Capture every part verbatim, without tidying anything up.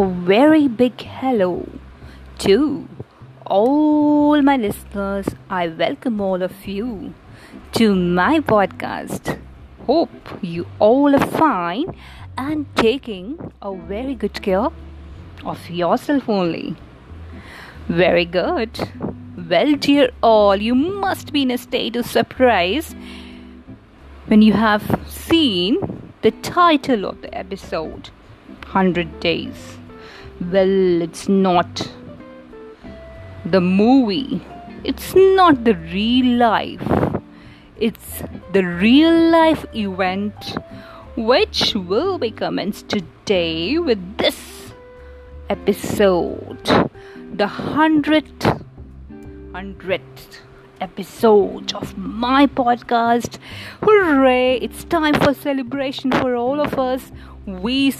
a very big hello to all my listeners. I welcome all of you to my podcast. Hope you all are fine and taking a very good care of yourself only. Very good. Well, dear all, you must be in a state of surprise when you have seen the title of the episode, one hundred days. Well, it's not the movie. It's not the real life. It's the real life event which will be commenced today with this episode. The hundredth, hundredth episode of my podcast. Hooray! It's time for celebration for all of us. We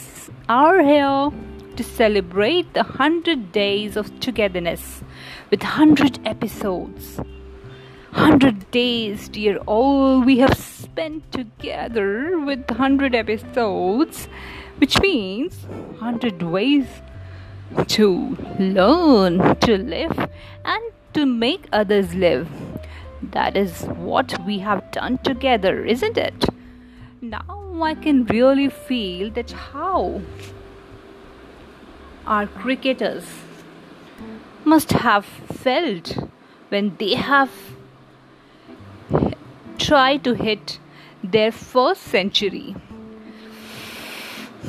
are here to celebrate the hundred days of togetherness with hundred episodes. Hundred days, dear all, we have spent together with hundred episodes, which means hundred ways to learn, to live, and to make others live. That is what we have done together, isn't it? Now I can really feel that how our cricketers must have felt when they have tried to hit their first century.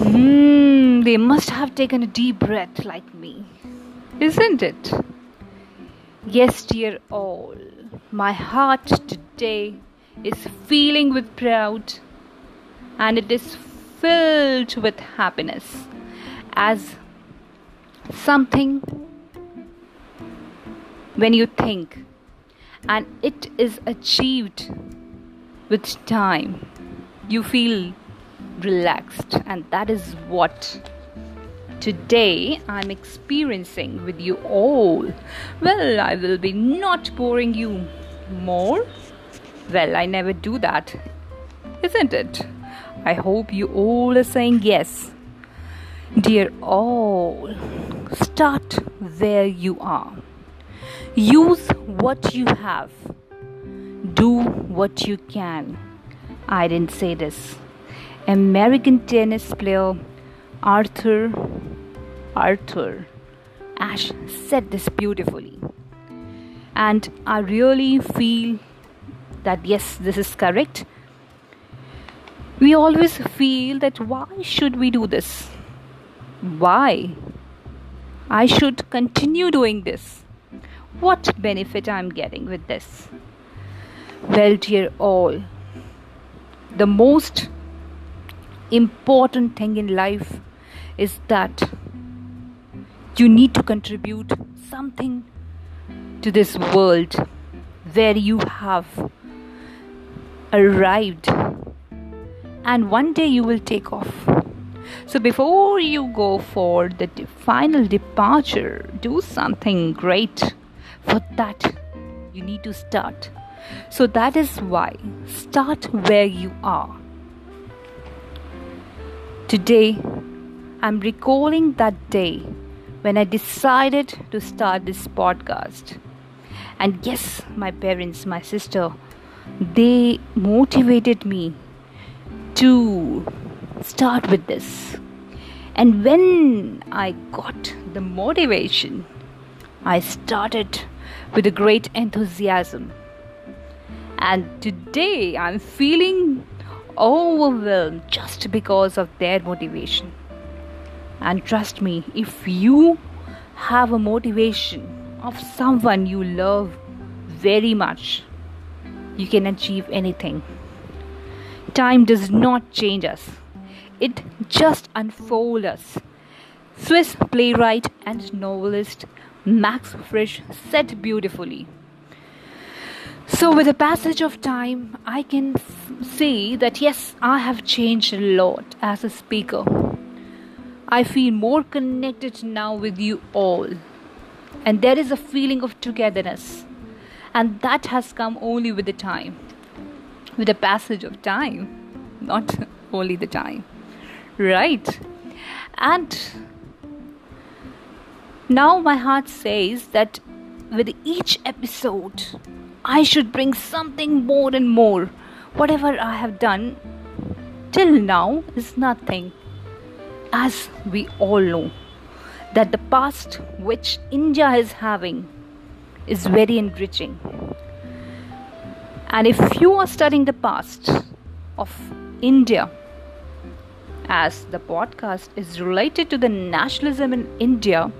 Hmm, they must have taken a deep breath like me, isn't it? Yes, dear all, my heart today is feeling with proud and it is filled with happiness as something when you think and it is achieved with time. You feel relaxed, and that is what today I'm experiencing with you all. Well, I will be not boring you more. Well, I never do that, isn't it? I hope you all are saying yes. Dear all, start where you are. Use what you have. Do what you can. I didn't say this. American tennis player Arthur Arthur Ashe said this beautifully, and I really feel that yes, this is correct. We always feel that why should we do this? Why I should continue doing this? What benefit I'm getting with this? Well, dear all, the most important thing in life is that you need to contribute something to this world where you have arrived, and one day you will take off. So before you go for the de- final departure, do something great. For that you need to start. So that is why start where you are. Today, I'm recalling that day when I decided to start this podcast. And yes, my parents, my sister, they motivated me to start with this. And when I got the motivation, I started with a great enthusiasm. And today, I'm feeling overwhelmed just because of their motivation. And trust me, if you have a motivation of someone you love very much, you can achieve anything. Time does not change us, it just unfolds us. Swiss playwright and novelist Max Frisch said beautifully. So with the passage of time, I can f- say that yes, I have changed a lot as a speaker. I feel more connected now with you all. And there is a feeling of togetherness. And that has come only with the time. With the passage of time. Not only the time. Right? And Now my heart says that with each episode, I should bring something more and more. Whatever I have done till now is nothing. As we all know, that the past which India is having is very enriching. And if you are studying the past of India, as the podcast is related to the nationalism in India,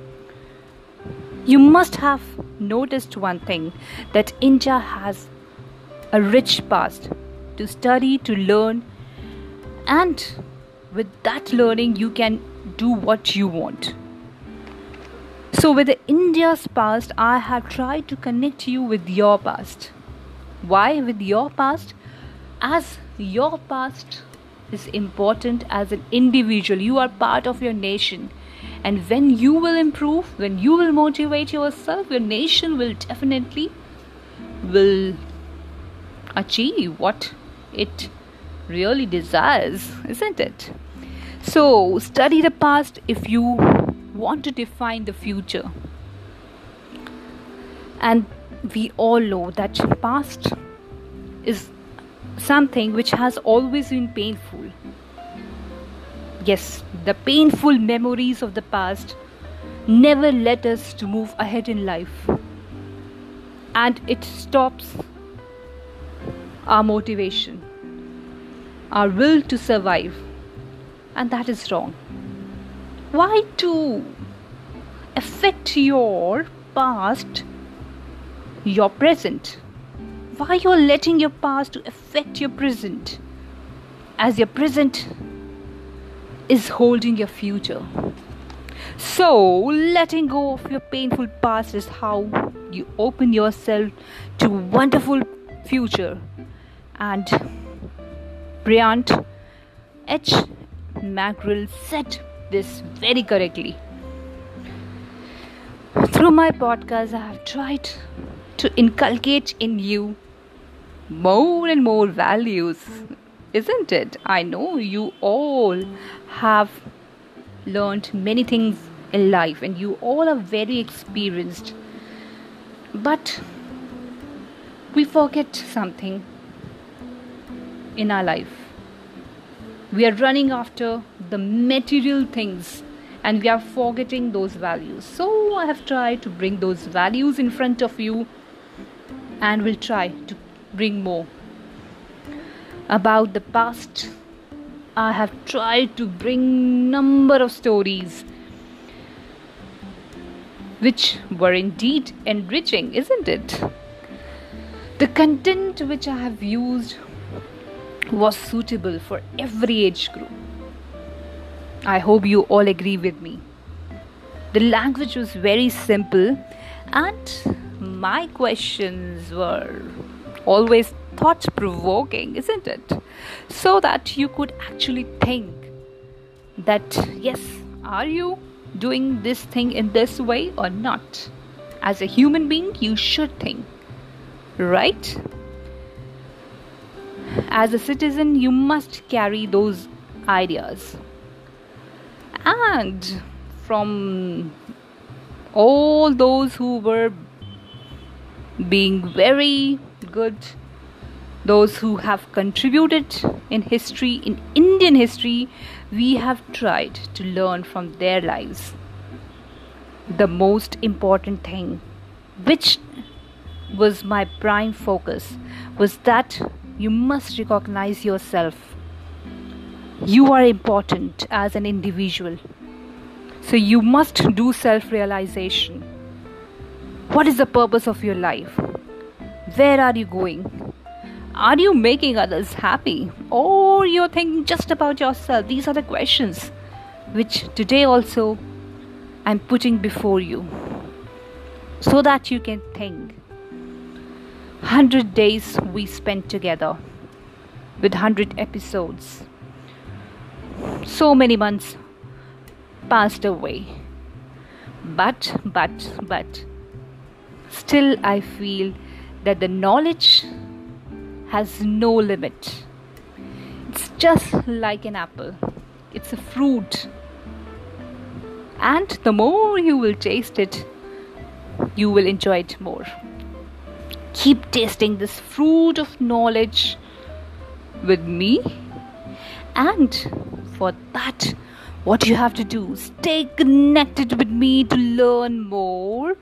you must have noticed one thing, that India has a rich past to study, to learn, and with that learning you can do what you want. So with India's past, I have tried to connect you with your past. Why with your past? As your past is important as an individual, you are part of your nation. And when you will improve, when you will motivate yourself, your nation will definitely will achieve what it really desires, isn't it? So study the past if you want to define the future. And we all know that past is something which has always been painful. Yes, the painful memories of the past never let us to move ahead in life, and it stops our motivation, our will to survive, and that is wrong. Why to affect your past, your present? Why you're letting your past to affect your present, as your present is holding your future? So letting go of your painful past is how you open yourself to wonderful future. And Bryant H. Magrill said this very correctly. Through my podcast, I have tried to inculcate in you more and more values, isn't it? I know you all have learned many things in life and you all are very experienced, but we forget something in our life. We are running after the material things and we are forgetting those values. So I have tried to bring those values in front of you, and will try to bring more. About the past, I have tried to bring number of stories which were indeed enriching, isn't it? The content which I have used was suitable for every age group. I hope you all agree with me. The language was very simple and my questions were always thought-provoking, isn't it? So that you could actually think that, yes, are you doing this thing in this way or not? As a human being, you should think, right? As a citizen, you must carry those ideas. And from all those who were being very good, those who have contributed in history, in Indian history, we have tried to learn from their lives. The most important thing, which was my prime focus, was that you must recognize yourself. You are important as an individual. So you must do self-realization. What is the purpose of your life? Where are you going? Are you making others happy? Or you're thinking just about yourself? These are the questions which today also I'm putting before you, so that you can think. Hundred days we spent together with hundred episodes. So many months passed away. But, but, but. Still, I feel that the knowledge has no limit. It's just like an apple. It's a fruit. and the more you will taste it, you will enjoy it more. Keep tasting this fruit of knowledge with me, and for that, what you have to do, stay connected with me to learn more.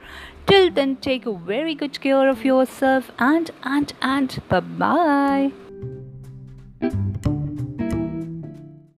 Till then, take a very good care of yourself and and and bye-bye.